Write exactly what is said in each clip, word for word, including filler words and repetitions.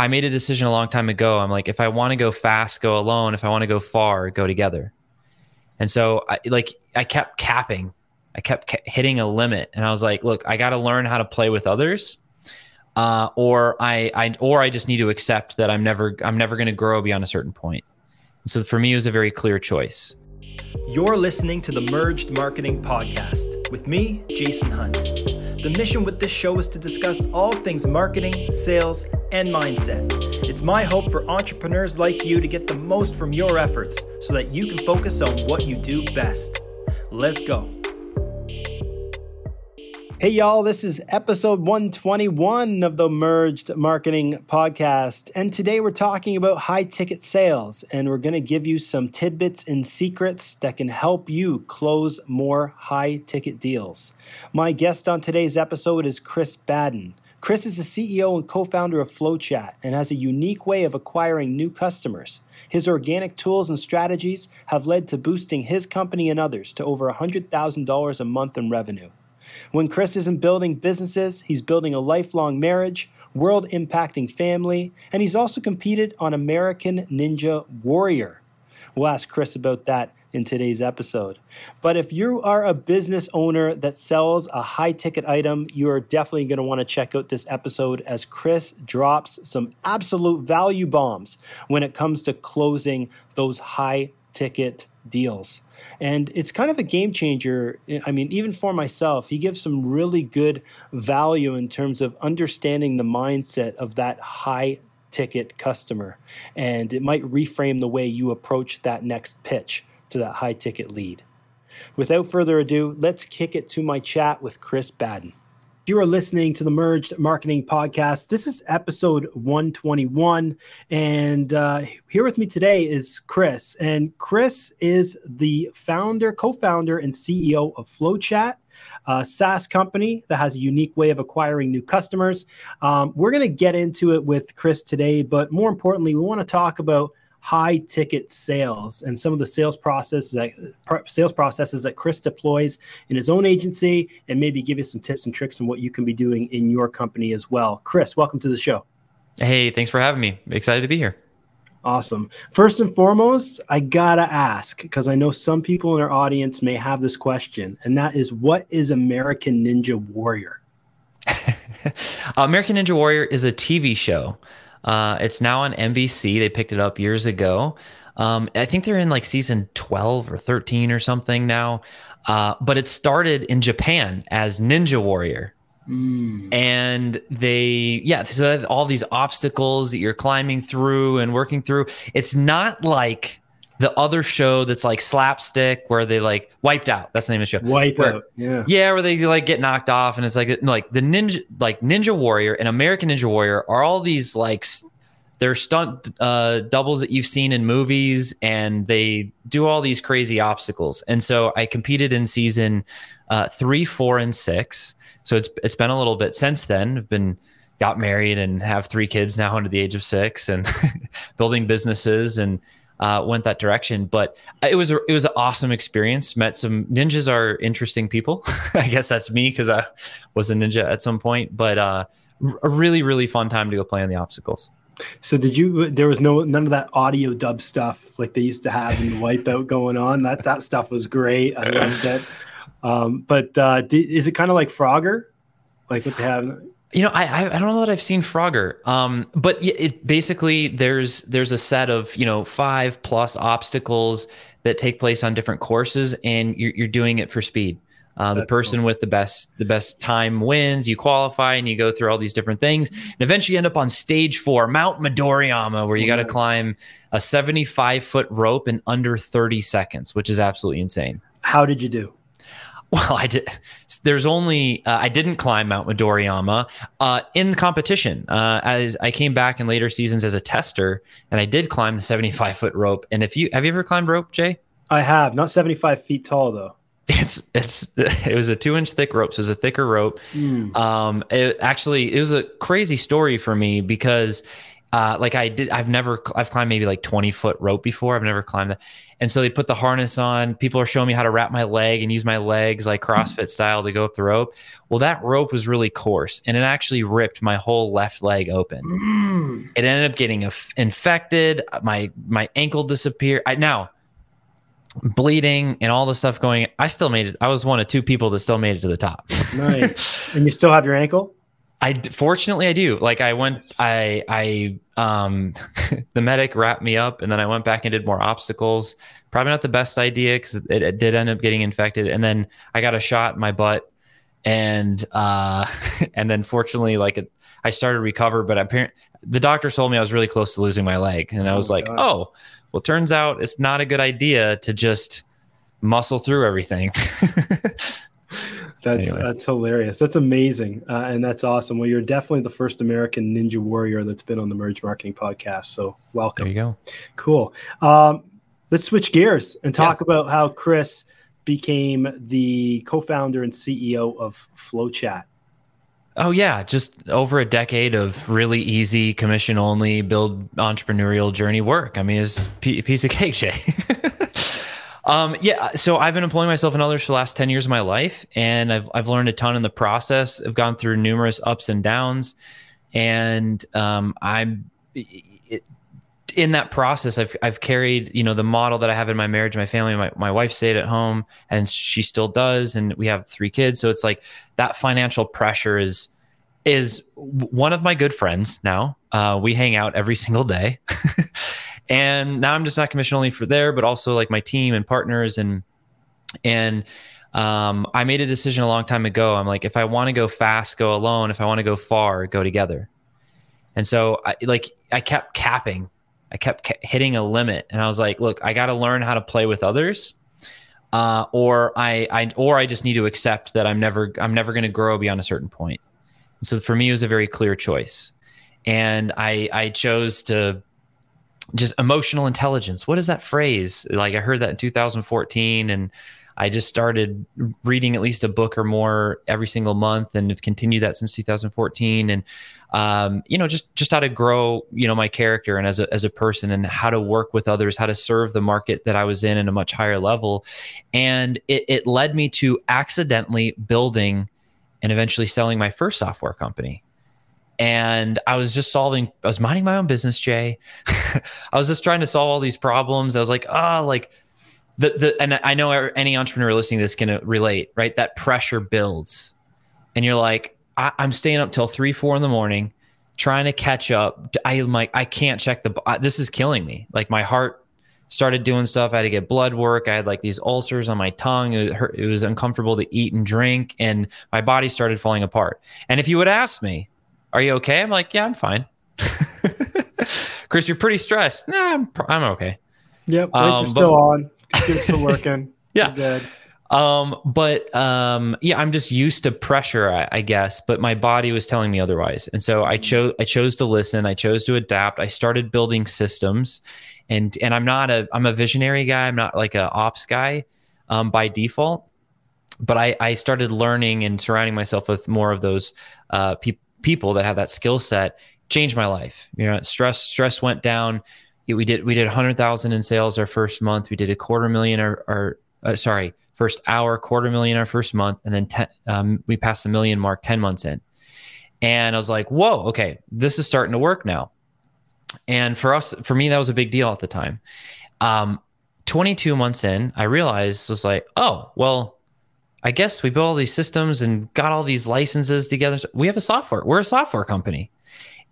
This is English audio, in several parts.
I made a decision a long time ago. I'm like, if I want to go fast, go alone. If I want to go far, go together. And so I, like, I kept capping, I kept ca- hitting a limit. And I was like, look, I got to learn how to play with others. Uh, or I, I, or I just need to accept that I'm never, I'm never going to grow beyond a certain point. And so for me, it was a very clear choice. You're listening to the Merged Marketing Podcast with me, Jason Hunt. The mission with this show is to discuss all things marketing, sales, and mindset. It's my hope for entrepreneurs like you to get the most from your efforts so that you can focus on what you do best. Let's go. Hey, y'all, this is episode one twenty-one of the Merged Marketing Podcast. And today we're talking about high ticket sales, and we're going to give you some tidbits and secrets that can help you close more high ticket deals. My guest on today's episode is Chris Baden. Chris is the C E O and co-founder of FlowChat and has a unique way of acquiring new customers. His organic tools and strategies have led to boosting his company and others to over one hundred thousand dollars a month in revenue. When Chris isn't building businesses, he's building a lifelong marriage, world-impacting family, and he's also competed on American Ninja Warrior. We'll ask Chris about that in today's episode. But if you are a business owner that sells a high-ticket item, you are definitely going to want to check out this episode as Chris drops some absolute value bombs when it comes to closing those high-ticket deals. And it's kind of a game changer. I mean, even for myself, he gives some really good value in terms of understanding the mindset of that high ticket customer. And it might reframe the way you approach that next pitch to that high ticket lead. Without further ado, let's kick it to my chat with Chris Baden. You are listening to the Merged Marketing Podcast. This is episode one twenty-one, and uh, here with me today is Chris. And Chris is the founder, co-founder, and C E O of FlowChat, a SaaS company that has a unique way of acquiring new customers. Um, we're going to get into it with Chris today, but more importantly, we want to talk about high ticket sales and some of the sales processes that sales processes that Chris deploys in his own agency, and maybe give you some tips and tricks on what you can be doing in your company as well. Chris, welcome to the show. Hey, thanks for having me. Excited to be here. Awesome. First and foremost, I gotta ask, because I know some people in our audience may have this question, and that is, what is American Ninja Warrior? American Ninja Warrior is a T V show. Uh, it's now on N B C. They picked it up years ago. Um, I think they're in like season twelve or thirteen or something now. Uh, but it started in Japan as Ninja Warrior. Mm. And they, yeah, so they have all these obstacles that you're climbing through and working through. It's not like the other show that's like slapstick where they like wiped out. That's the name of the show. Wipeout. Yeah. Yeah. Where they like get knocked off. And it's like, like the ninja, like Ninja Warrior and American Ninja Warrior are all these like, they're stunt uh, doubles that you've seen in movies, and they do all these crazy obstacles. And so I competed in season uh, three, four, and six. So it's, it's been a little bit since then. I've been, got married and have three kids now under the age of six, and building businesses, and Uh, went that direction. But it was a, it was an awesome experience. Met some ninjas are interesting people. I guess that's me, because I was a ninja at some point. But uh, a really really fun time to go play on the obstacles. So did you? There was no none of that audio dub stuff like they used to have in the Wipeout going on. That that stuff was great. I loved it. Um, but uh, did, is it kind of like Frogger, like what they have? You know, I I don't know that I've seen Frogger, um, but it basically there's there's a set of, you know, five plus obstacles that take place on different courses, and you're you're doing it for speed. Uh, the person cool. with the best the best time wins. You qualify and you go through all these different things, and eventually you end up on stage four, Mount Midoriyama, where you yes. got to climb a seventy-five foot rope in under thirty seconds, which is absolutely insane. How did you do? Well, I did. There's only uh, I didn't climb Mount Midoriyama uh, in the competition. Uh, as I came back in later seasons as a tester, and I did climb the seventy-five foot rope. And if you have you ever climbed rope, Jay? I have, not seventy-five feet tall though. It's it's it was a two inch thick rope, so it was a thicker rope. Mm. Um, it actually it was a crazy story for me because Uh, like I did, I've never, I've climbed maybe like twenty foot rope before. I've never climbed that. And so they put the harness on. People are showing me how to wrap my leg and use my legs like CrossFit style to go up the rope. Well, that rope was really coarse and it actually ripped my whole left leg open. Mm. It ended up getting inf- infected. My, my ankle disappeared. I now bleeding and all the stuff going, I still made it. I was one of two people that still made it to the top. Nice. And you still have your ankle? I fortunately I do. Like I went, I, I, um, the medic wrapped me up and then I went back and did more obstacles. Probably not the best idea because it, it did end up getting infected. And then I got a shot in my butt and, uh, and then fortunately, like it, I started to recover, but apparently the doctor told me I was really close to losing my leg. And I was oh, like, God. Oh, well, turns out it's not a good idea to just muscle through everything. That's anyway. That's hilarious. That's amazing. Uh, and that's awesome. Well, you're definitely the first American Ninja Warrior that's been on the Merged Marketing Podcast. So welcome. There you go. Cool. Um, let's switch gears and talk yeah. about how Chris became the co-founder and C E O of FlowChat. Oh, yeah. Just over a decade of really easy, commission-only, build entrepreneurial journey work. I mean, it's a piece of cake, Jay. Um, yeah. So I've been employing myself and others for the last ten years of my life, and I've, I've learned a ton in the process. I've gone through numerous ups and downs, and, um, I'm it, in that process, I've, I've carried, you know, the model that I have in my marriage, my family, my, my wife stayed at home and she still does. And we have three kids. So it's like that financial pressure is, is one of my good friends. Now, uh, we hang out every single day. And now I'm just not commission only for there, but also like my team and partners. And, and, um, I made a decision a long time ago. I'm like, if I want to go fast, go alone. If I want to go far, go together. And so I, like, I kept capping, I kept ca- hitting a limit, and I was like, look, I got to learn how to play with others. Uh, or I, I, or I just need to accept that I'm never, I'm never going to grow beyond a certain point. And so for me, it was a very clear choice. And I, I chose to, just emotional intelligence. What is that phrase? Like I heard that in two thousand fourteen, and I just started reading at least a book or more every single month, and have continued that since two thousand fourteen. And, um, you know, just, just how to grow, you know, my character and as a, as a person, and how to work with others, how to serve the market that I was in at a much higher level. And it, it led me to accidentally building and eventually selling my first software company. And I was just solving, I was minding my own business, Jay. I was just trying to solve all these problems. I was like, oh, like the, the, and I know any entrepreneur listening to this can relate, right? That pressure builds and you're like, I, I'm staying up till three, four in the morning, trying to catch up. I'm like, I can't check the, I, this is killing me. Like my heart started doing stuff. I had to get blood work. I had like these ulcers on my tongue. It hurt. It was uncomfortable to eat and drink, and my body started falling apart. And if you would ask me, are you okay? I'm like, yeah, I'm fine. Chris, you're pretty stressed. Nah, I'm I'm okay. Yep, lights um, are still on. It's still working. Yeah. Good. Um, but um, yeah, I'm just used to pressure, I, I guess. But my body was telling me otherwise, and so I chose I chose to listen. I chose to adapt. I started building systems, and and I'm not a I'm a visionary guy. I'm not like a ops guy um, by default. But I I started learning and surrounding myself with more of those uh, people. people that have that skill set. Changed my life. You know, stress, stress went down. We did, we did a hundred thousand in sales our first month. We did a quarter million our, our uh, sorry, first hour, quarter million our first month. And then ten, um, we passed the million mark ten months in. And I was like, whoa, okay, this is starting to work now. And for us, for me, that was a big deal at the time. Um, twenty-two months in, I realized, was like, oh, well, I guess we built all these systems and got all these licenses together. So we have a software. We're a software company.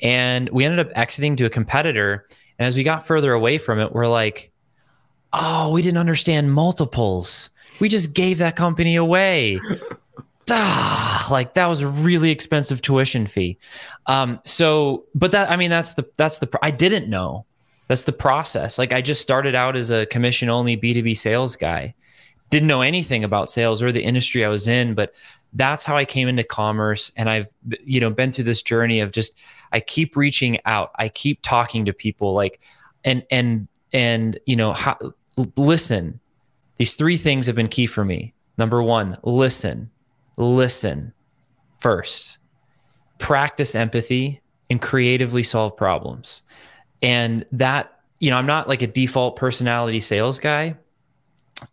And we ended up exiting to a competitor. And as we got further away from it, we're like, oh, we didn't understand multiples. We just gave that company away. Ah, like that was a really expensive tuition fee. Um, so, but that, I mean, that's the, that's the, I didn't know. That's the process. Like I just started out as a commission only B two B sales guy. Didn't know anything about sales or the industry I was in, but that's how I came into commerce. And I've, you know, been through this journey of just, I keep reaching out. I keep talking to people like, and, and, and, you know, how, listen, these three things have been key for me. Number one, listen, listen first, practice empathy, and creatively solve problems. And that, you know, I'm not like a default personality sales guy,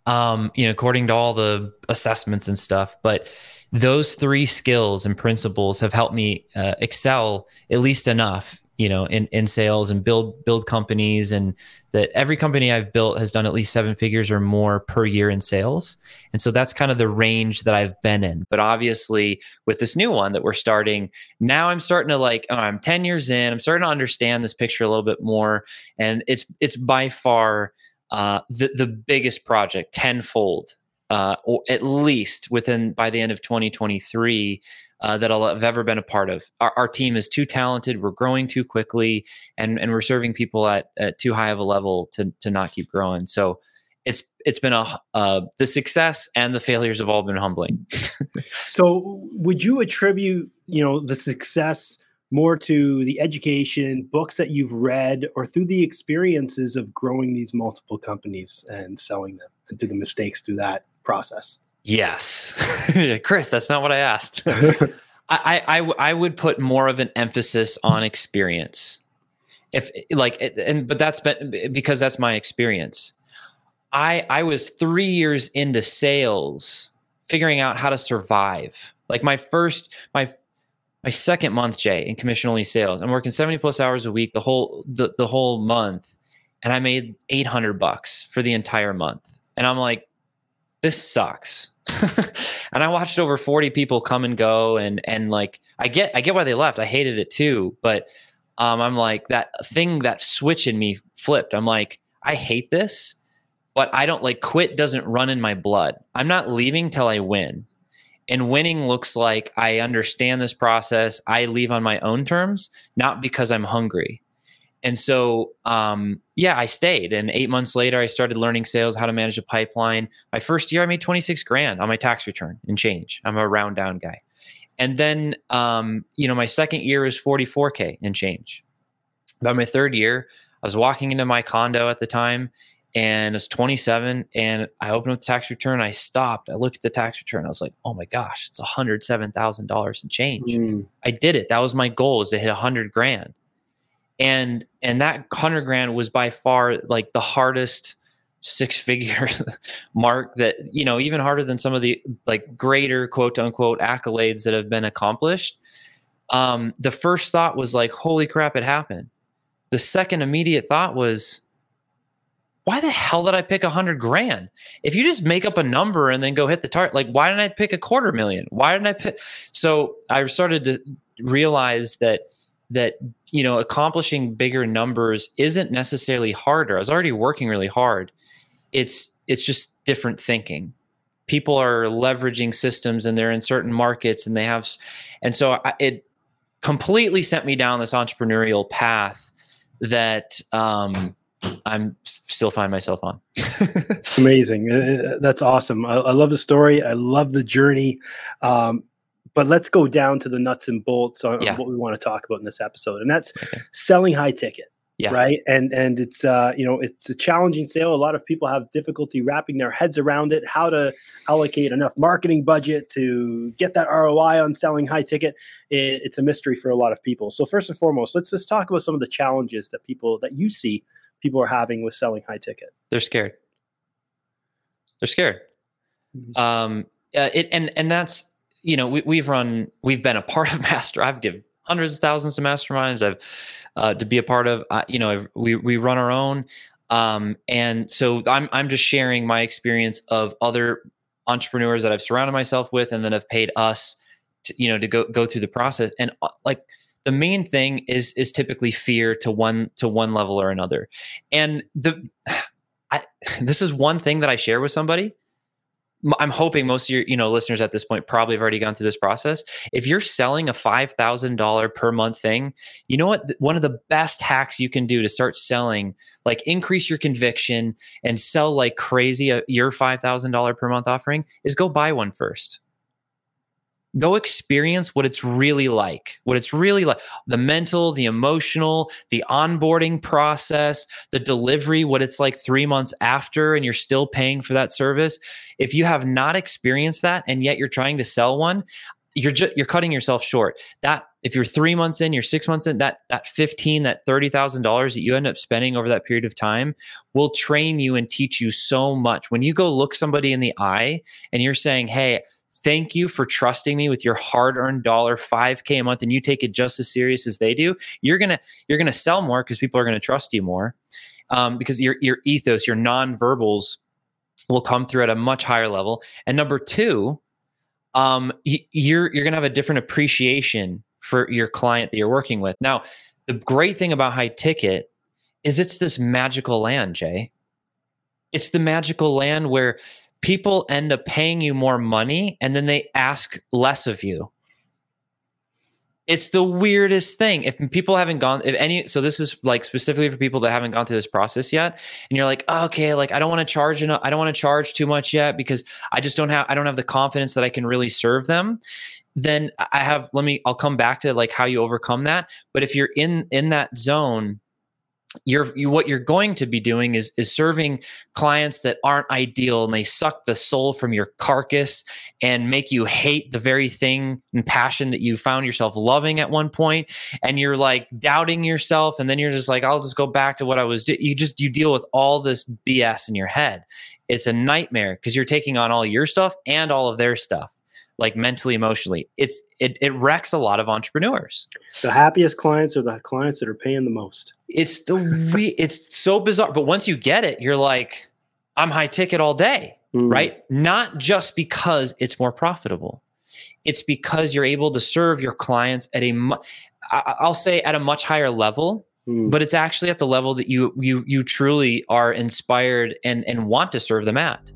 um, you know, according to all the assessments and stuff, but those three skills and principles have helped me uh, excel at least enough, you know, in, in sales and build, build companies, and that every company I've built has done at least seven figures or more per year in sales. And so that's kind of the range that I've been in. But obviously with this new one that we're starting now, I'm starting to like, oh, I'm ten years in, I'm starting to understand this picture a little bit more. And it's, it's by far uh, the, the biggest project tenfold, uh, or at least within, by the end of twenty twenty-three, Uh, that I'll have ever been a part of. Our, our team is too talented. We're growing too quickly, and and we're serving people at, at too high of a level to to not keep growing. So it's it's been a uh, the success and the failures have all been humbling. So would you attribute, you know, the success more to the education, books that you've read, or through the experiences of growing these multiple companies and selling them, and through the mistakes through that process? Yes. Chris, that's not what I asked. I, I, I would put more of an emphasis on experience. If like, and, but that's been, because that's my experience. I, I was three years into sales, figuring out how to survive. Like my first, my, my second month, Jay, in commission only sales, I'm working seventy plus hours a week, the whole, the, the whole month. And I made eight hundred bucks for the entire month. And I'm like, this sucks. And I watched over forty people come and go, and and like I get I get why they left. I hated it too, but um, I'm like, that thing, that switch in me flipped. I'm like, I hate this, but I don't like, quit doesn't run in my blood. I'm not leaving till I win, and winning looks like I understand this process. I leave on my own terms, not because I'm hungry. And so, um, yeah, I stayed. And eight months later, I started learning sales, how to manage a pipeline. My first year, I made twenty-six grand on my tax return and change. I'm a round down guy. And then, um, you know, my second year was forty-four K and change. By my third year, I was walking into my condo at the time, and I was twenty-seven, and I opened up the tax return. I stopped. I looked at the tax return. I was like, oh my gosh, it's one hundred seven thousand dollars and change. Mm. I did it. That was my goal, is to hit a hundred grand. And, and that hundred grand was by far like the hardest six figure mark that, you know, even harder than some of the like greater quote unquote accolades that have been accomplished. Um, the first thought was like, holy crap, it happened. The second immediate thought was, why the hell did I pick a hundred grand? If you just make up a number and then go hit the target, like why didn't I pick a quarter million? Why didn't I pick? So I started to realize that, that, you know, accomplishing bigger numbers isn't necessarily harder. I was already working really hard. It's, it's just different thinking. People are leveraging systems, and they're in certain markets, and they have, and so I, it completely sent me down this entrepreneurial path that, um, I'm still find myself on. Amazing. That's awesome. I, I love the story. I love the journey. Um, But let's go down to the nuts and bolts on, yeah. on what we want to talk about in this episode. And that's okay. Selling high ticket, yeah. right? And and it's, uh, you know, it's a challenging sale. A lot of people have difficulty wrapping their heads around it, how to allocate enough marketing budget to get that R O I on selling high ticket. It, it's a mystery for a lot of people. So first and foremost, let's just talk about some of the challenges that people, that you see people are having with selling high ticket. They're scared. They're scared. Mm-hmm. Um, uh, it, and, and that's, you know, we, we've run, we've been a part of master. I've given hundreds of thousands to masterminds. I've uh, to be a part of. Uh, you know, I've, we we run our own, um, and so I'm I'm just sharing my experience of other entrepreneurs that I've surrounded myself with, and then have paid us, to, you know, to go go through the process. And uh, like the main thing is is typically fear to one to one level or another. And the, I, this is one thing that I share with somebody. I'm hoping most of your, you know, listeners at this point probably have already gone through this process. If you're selling a five thousand dollars per month thing, you know what? One of the best hacks you can do to start selling, like increase your conviction and sell like crazy a, your five thousand dollars per month offering, is go buy one first. Go experience what it's really like, what it's really like, the mental, the emotional, the onboarding process, the delivery, what it's like three months after, and you're still paying for that service. If you have not experienced that, and yet you're trying to sell one, you're just, you're cutting yourself short. That if you're three months in, you're six months in, that that fifteen, that thirty thousand dollars that you end up spending over that period of time will train you and teach you so much. When you go look somebody in the eye and you're saying, "Hey, thank you for trusting me with your hard-earned dollar, five K a month," and you take it just as serious as they do, you're gonna you're gonna sell more because people are gonna trust you more, um, because your your ethos, your non-verbals will come through at a much higher level. And number two, um, you're you're gonna have a different appreciation for your client that you're working with. Now, the great thing about high ticket is it's this magical land, Jay. It's the magical land where people end up paying you more money and then they ask less of you. It's the weirdest thing. If people haven't gone, if any, so this is like specifically for people that haven't gone through this process yet. And you're like, oh, okay, like I don't want to charge enough. I don't want to charge too much yet because I just don't have, I don't have the confidence that I can really serve them. Then I have, let me, I'll come back to like how you overcome that. But if you're in, in that zone, You're you, what you're going to be doing is is serving clients that aren't ideal and they suck the soul from your carcass and make you hate the very thing and passion that you found yourself loving at one point. And you're like doubting yourself, and then you're just like, I'll just go back to what I was doing. You just you deal with all this B S in your head. It's a nightmare because you're taking on all your stuff and all of their stuff, like mentally, emotionally. It's it it wrecks a lot of entrepreneurs. The happiest clients are the clients that are paying the most. It's the re- it's so bizarre, but once you get it, you're like, I'm high ticket all day, mm. right? Not just because it's more profitable. It's because you're able to serve your clients at a mu- I- I'll say at a much higher level, mm. but it's actually at the level that you you you truly are inspired and and want to serve them at.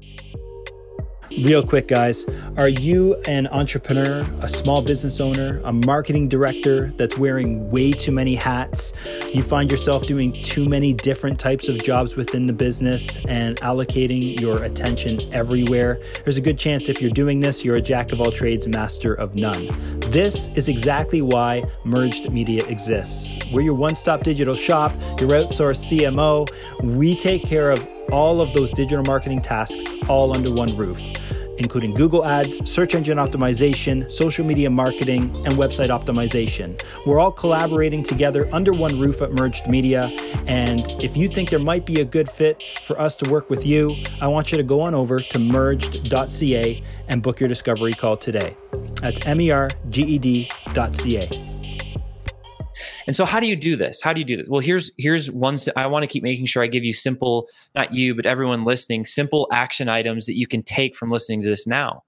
Real quick, guys, are you an entrepreneur, a small business owner, a marketing director that's wearing way too many hats? You find yourself doing too many different types of jobs within the business and allocating your attention everywhere? There's a good chance if you're doing this, you're a jack of all trades, master of none. This is exactly why Merged Media exists. We're your one-stop digital shop, your outsourced C M O. We take care of all of those digital marketing tasks all under one roof, including Google Ads, search engine optimization, social media marketing, and website optimization. We're all collaborating together under one roof at Merged Media. And if you think there might be a good fit for us to work with you, I want you to go on over to merged dot c a and book your discovery call today. That's M E R G E D dot C A. And so how do you do this? How do you do this? Well, here's here's one. I want to keep making sure I give you simple, not you, but everyone listening, simple action items that you can take from listening to this now.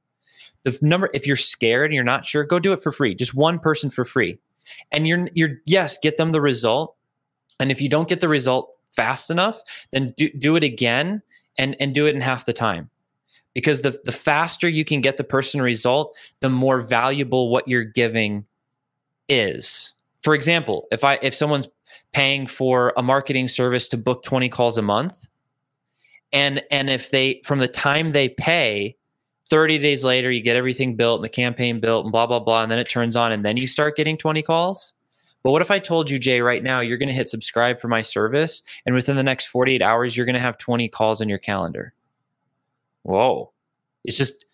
The number, if you're scared and you're not sure, go do it for free. Just one person for free. And you're, you're yes, get them the result. And if you don't get the result fast enough, then do, do it again and, and do it in half the time. Because the, the faster you can get the person a result, the more valuable what you're giving is. For example, if I if someone's paying for a marketing service to book twenty calls a month, and and if they from the time they pay, thirty days later you get everything built and the campaign built and blah blah blah, and then it turns on and then you start getting twenty calls. But what if I told you, Jay, right now you're going to hit subscribe for my service, and within the next forty-eight hours you're going to have twenty calls on your calendar? Whoa! It's just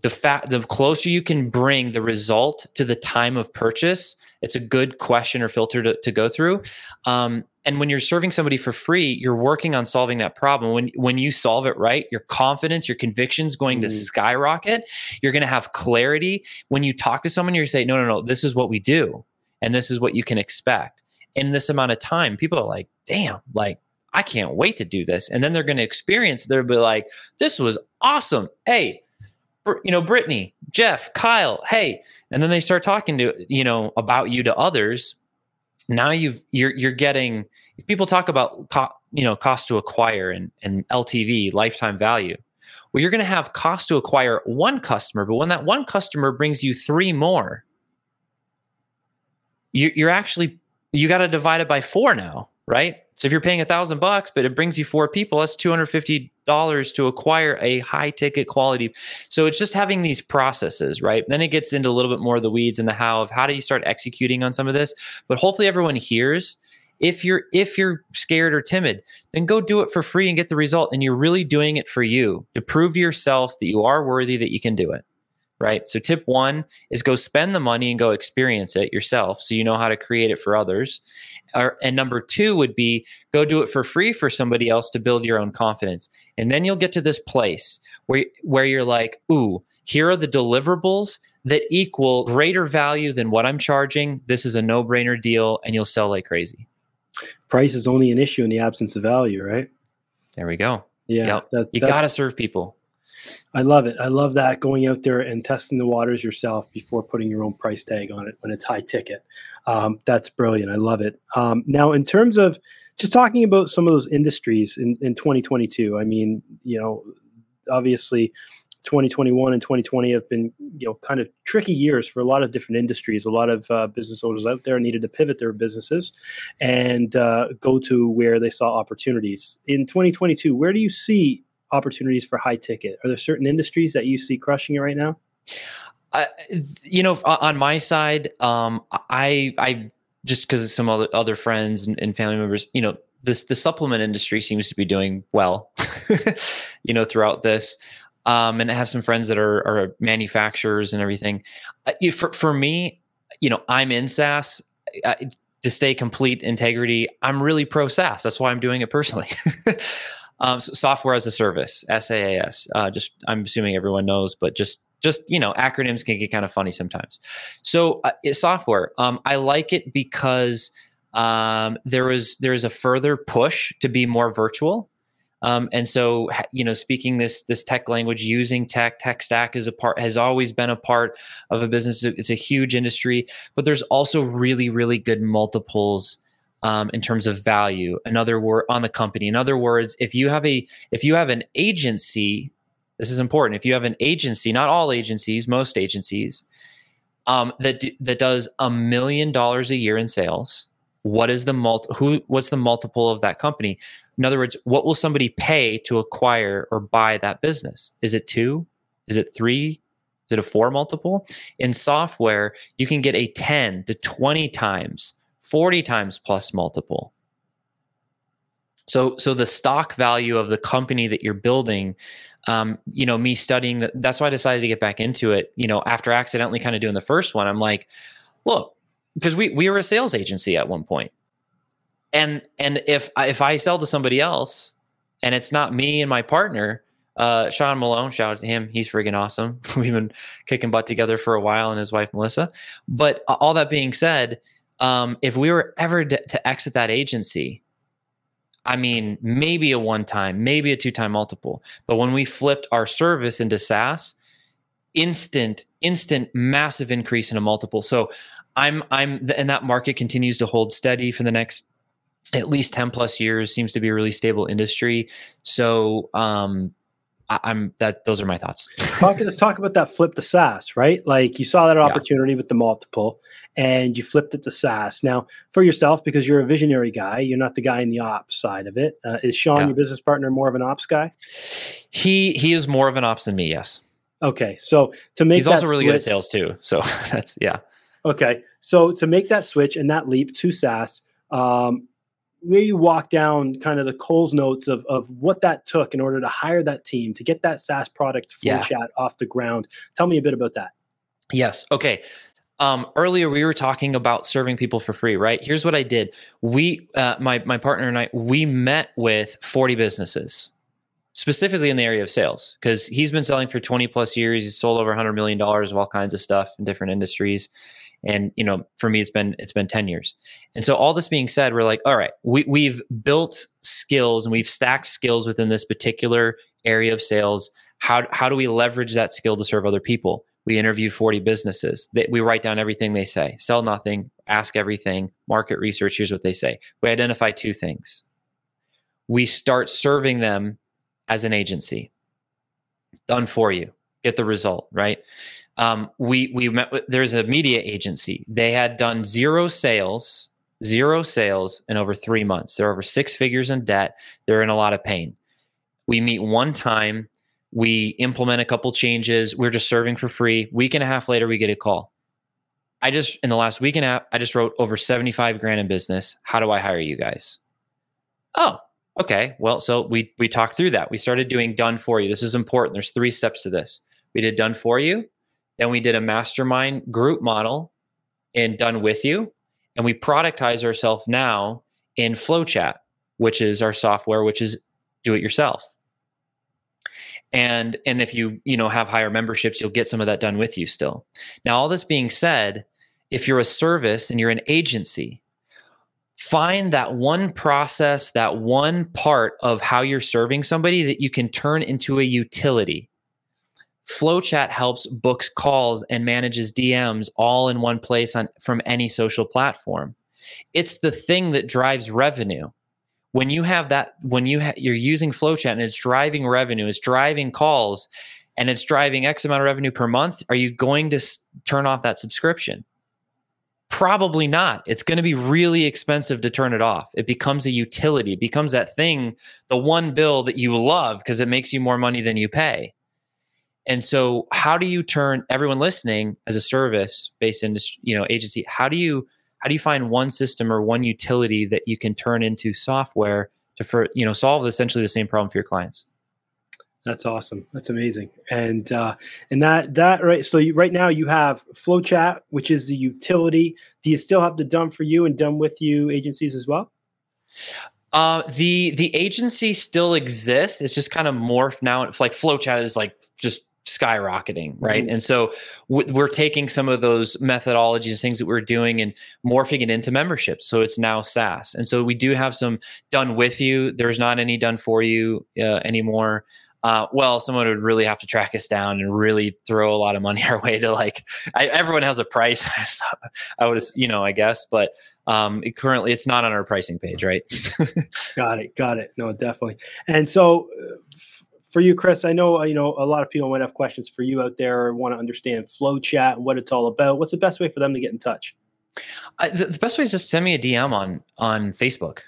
The fact, the closer you can bring the result to the time of purchase, it's a good question or filter to, to go through. Um, and when you're serving somebody for free, you're working on solving that problem. When when you solve it right, your confidence, your conviction's going to mm. skyrocket. You're going to have clarity. When you talk to someone, you're going to say, no, no, no, this is what we do. And this is what you can expect. In this amount of time, people are like, damn, like, I can't wait to do this. And then they're going to experience, they'll be like, this was awesome. Hey, you know, Brittany, Jeff, Kyle, hey, and then they start talking to, you know, about you to others. Now you've, you're, you're getting, people talk about, co- you know, cost to acquire and, and L T V, lifetime value. Well, you're going to have cost to acquire one customer, but when that one customer brings you three more, you, you're actually, you got to divide it by four now, right? So if you're paying a thousand bucks, but it brings you four people, that's two hundred fifty dollars to acquire a high ticket quality. So it's just having these processes, right? Then it gets into a little bit more of the weeds and the how of how do you start executing on some of this. But hopefully everyone hears, if you're if you're scared or timid, then go do it for free and get the result. And you're really doing it for you to prove to yourself that you are worthy, that you can do it. right? So tip one is go spend the money and go experience it yourself so you know how to create it for others. And number two would be go do it for free for somebody else to build your own confidence. And then you'll get to this place where, where you're like, ooh, here are the deliverables that equal greater value than what I'm charging. This is a no-brainer deal, and you'll sell like crazy. Price is only an issue in the absence of value, right? There we go. Yeah. Yep. That, you got to serve people. I love it. I love that, going out there and testing the waters yourself before putting your own price tag on it when it's high ticket. Um, that's brilliant. I love it. Um, now, in terms of just talking about some of those industries in, in twenty twenty-two, I mean, you know, obviously twenty twenty-one and twenty twenty have been, you know, kind of tricky years for a lot of different industries. A lot of uh, business owners out there needed to pivot their businesses and uh, go to where they saw opportunities. In twenty twenty-two, where do you see opportunities for high ticket? Are there certain industries that you see crushing it right now? Uh, you know, on my side, um, I, I just because of some other, other friends and, and family members, you know, this, the supplement industry seems to be doing well, you know, throughout this. Um, and I have some friends that are, are manufacturers and everything. Uh, for, for me, you know, I'm in SaaS. I, to stay complete integrity, I'm really pro SaaS. That's why I'm doing it personally. Um, so software as a service, S A A S. Uh, just I'm assuming everyone knows, but just just you know, acronyms can get kind of funny sometimes. So uh, software, um, I like it because um, there is there is a further push to be more virtual, um, and so you know, speaking this this tech language, using tech tech stack is a part has always been a part of a business. It's a huge industry, but there's also really really good multiples. Um, in terms of value, another word on the company. In other words, if you have a if you have an agency, this is important. If you have an agency, not all agencies, most agencies, um, that do, that does a million dollars a year in sales, what is the multi, who? What's the multiple of that company? In other words, what will somebody pay to acquire or buy that business? Is it two? Is it three? Is it a four multiple? In software, you can get a ten to twenty times. forty times plus multiple. So, so the stock value of the company that you're building, um, you know, me studying that, that's why I decided to get back into it. You know, after accidentally kind of doing the first one, I'm like, look, because we, we were a sales agency at one point. And, and if I, if I sell to somebody else and it's not me and my partner, uh, Sean Malone, shout out to him. He's freaking awesome. We've been kicking butt together for a while, and his wife, Melissa. But all that being said, Um, if we were ever to, to exit that agency, I mean, maybe a one-time, maybe a two-time multiple. But when we flipped our service into SaaS, instant, instant, massive increase in a multiple. So I'm, I'm, and that market continues to hold steady for the next at least ten plus years. Seems to be a really stable industry. So, um, I'm that. Those are my thoughts. talk, let's talk about that flip to SaaS, right? Like you saw that opportunity yeah. with the multiple, and you flipped it to SaaS. Now, for yourself, because you're a visionary guy, you're not the guy in the ops side of it. Uh, is Sean, yeah. your business partner, more of an ops guy? He he is more of an ops than me. Yes. Okay, so to make he's that also really switch, good at sales too. So that's yeah. Okay, so to make that switch and that leap to SaaS. Um, Where you walk down kind of the Coles notes of, of what that took in order to hire that team to get that SaaS product FlowChat yeah. off the ground. Tell me a bit about that. Yes. Okay. Um, earlier we were talking about serving people for free, right? Here's what I did. We, uh, my, my partner and I, we met with forty businesses specifically in the area of sales, because he's been selling for twenty plus years. He's sold over a hundred million dollars of all kinds of stuff in different industries. And, you know, for me, it's been, it's been ten years. And so all this being said, we're like, all right, we, we've built skills and we've stacked skills within this particular area of sales. How, how do we leverage that skill to serve other people? We interview forty businesses. They, we write down everything they say, sell nothing, ask everything, market research. Here's what they say. We identify two things. We start serving them as an agency. Done for you. Get the result, right? Um, we we met with, there's a media agency. They had done zero sales, zero sales in over three months. They're over six figures in debt. They're in a lot of pain. We meet one time. We implement a couple changes. We're just serving for free. Week and a half later, we get a call. I just, in the last week and a half, I just wrote over seventy-five grand in business. How do I hire you guys? Oh, okay. Well, so we, we talked through that. We started doing done for you. This is important. There's three steps to this. We did done for you. Then we did a mastermind group model in Done With You. And we productize ourselves now in FlowChat, which is our software, which is do it yourself. And, and if you, you know, have higher memberships, you'll get some of that done with you still. Now, all this being said, if you're a service and you're an agency, find that one process, that one part of how you're serving somebody that you can turn into a utility. FlowChat helps books calls and manages D Ms all in one place on from any social platform. It's the thing that drives revenue. When you have that, when you ha- you're using FlowChat and it's driving revenue, it's driving calls, and it's driving X amount of revenue per month, are you going to s- turn off that subscription? Probably not. It's going to be really expensive to turn it off. It becomes a utility. It becomes that thing, the one bill that you love because it makes you more money than you pay. And so how do you turn everyone listening as a service-based industry, you know, agency, how do you how do you find one system or one utility that you can turn into software to for, you know, solve essentially the same problem for your clients? That's awesome. That's amazing. And uh, and that that right. So you, right now you have FlowChat, which is the utility. Do you still have the Done For You and Done With You agencies as well? Uh, the the agency still exists. It's just kind of morphed now. It's like FlowChat is like just skyrocketing, right? Mm-hmm. And so w- we're taking some of those methodologies, things that we're doing, and morphing it into memberships. So it's now SaaS. And so we do have some done with you. There's not any done for you uh, anymore. Uh, well, someone would really have to track us down and really throw a lot of money our way to like, I, everyone has a price. So I would, you know, I guess, but um, it currently it's not on our pricing page, right? Got it. Got it. No, definitely. And so f- for you, Chris, I know, you know, a lot of people might have questions for you out there or want to understand FlowChat and what it's all about. What's the best way for them to get in touch? Uh, the, the best way is just send me a D M on, on Facebook.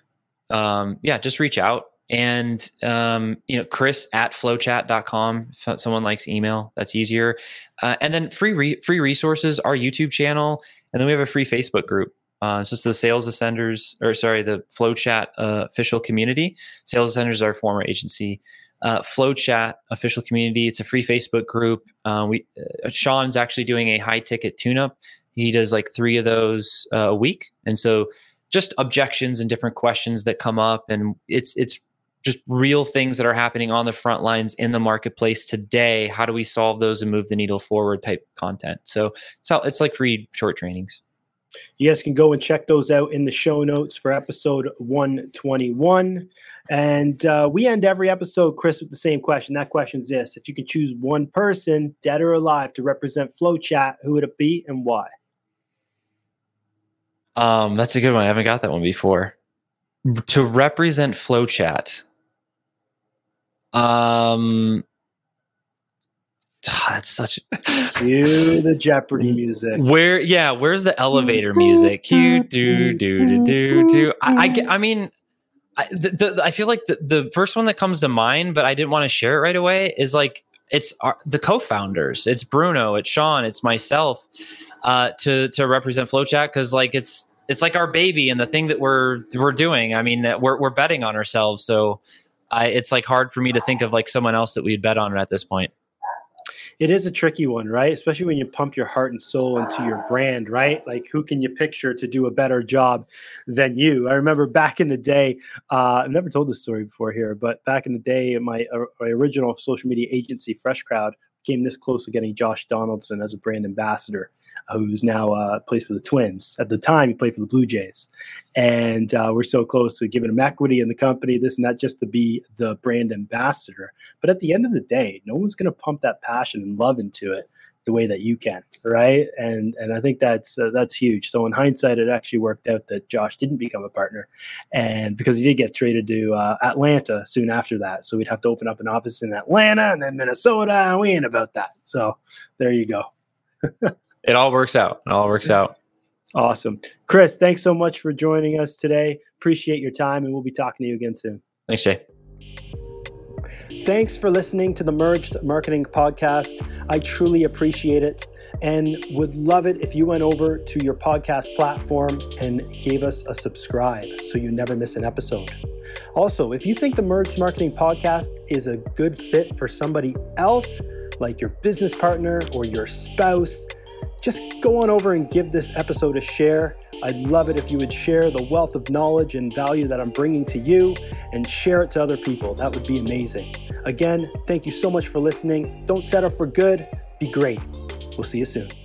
Um, yeah, just reach out. And, um, you know, Chris at flowchat dot com. If someone likes email, that's easier. Uh, and then free, re- free resources, our YouTube channel. And then we have a free Facebook group. Uh, it's just the Sales Ascenders, or sorry, the FlowChat uh, official community. Sales Ascenders are a former agency. Uh, FlowChat official community. It's a free Facebook group. Uh, we uh, Sean's actually doing a high ticket tune-up. He does like three of those uh, a week. And so just objections and different questions that come up. And it's, it's, just real things that are happening on the front lines in the marketplace today. How do we solve those and move the needle forward type content? So it's, how, it's like free short trainings. You guys can go and check those out in the show notes for episode one twenty-one. And uh, we end every episode, Chris, with the same question. That question is this: if you could choose one person, dead or alive, to represent FlowChat, who would it be and why? Um, that's a good one. I haven't got that one before. To represent FlowChat. Um, oh, that's such. Cue the Jeopardy music. Where, yeah, where's the elevator music? Cue do do do do do. I, I, I mean, I, the, the, I feel like the, the first one that comes to mind, but I didn't want to share it right away. Is like it's our, the co-founders. It's Bruno. It's Sean. It's myself. Uh, to to represent FlowChat because like it's. It's like our baby and the thing that we're we're doing. I mean, we're we're betting on ourselves. So I, it's like hard for me to think of like someone else that we'd bet on at this point. It is a tricky one, right? Especially when you pump your heart and soul into your brand, right? Like who can you picture to do a better job than you? I remember back in the day, uh, I've never told this story before here, but back in the day, my, uh, my original social media agency, Fresh Crowd, came this close to getting Josh Donaldson as a brand ambassador, who's now uh, plays for the Twins. At the time, he played for the Blue Jays. And uh, we're so close to giving him equity in the company, this and that, just to be the brand ambassador. But at the end of the day, no one's going to pump that passion and love into it the way that you can, right? And and I think that's uh, that's huge. So in hindsight, it actually worked out that Josh didn't become a partner, and because he did get traded to uh, Atlanta soon after that, so we'd have to open up an office in Atlanta and then Minnesota, and we ain't about that. So there you go. It all works out. It all works out. Awesome, Chris. Thanks so much for joining us today. Appreciate your time, and we'll be talking to you again soon. Thanks, Jay. Thanks for listening to the Merged Marketing Podcast. I truly appreciate it and would love it if you went over to your podcast platform and gave us a subscribe so you never miss an episode. Also, if you think the Merged Marketing Podcast is a good fit for somebody else, like your business partner or your spouse, just go on over and give this episode a share. I'd love it if you would share the wealth of knowledge and value that I'm bringing to you and share it to other people. That would be amazing. Again, thank you so much for listening. Don't settle for good. Be great. We'll see you soon.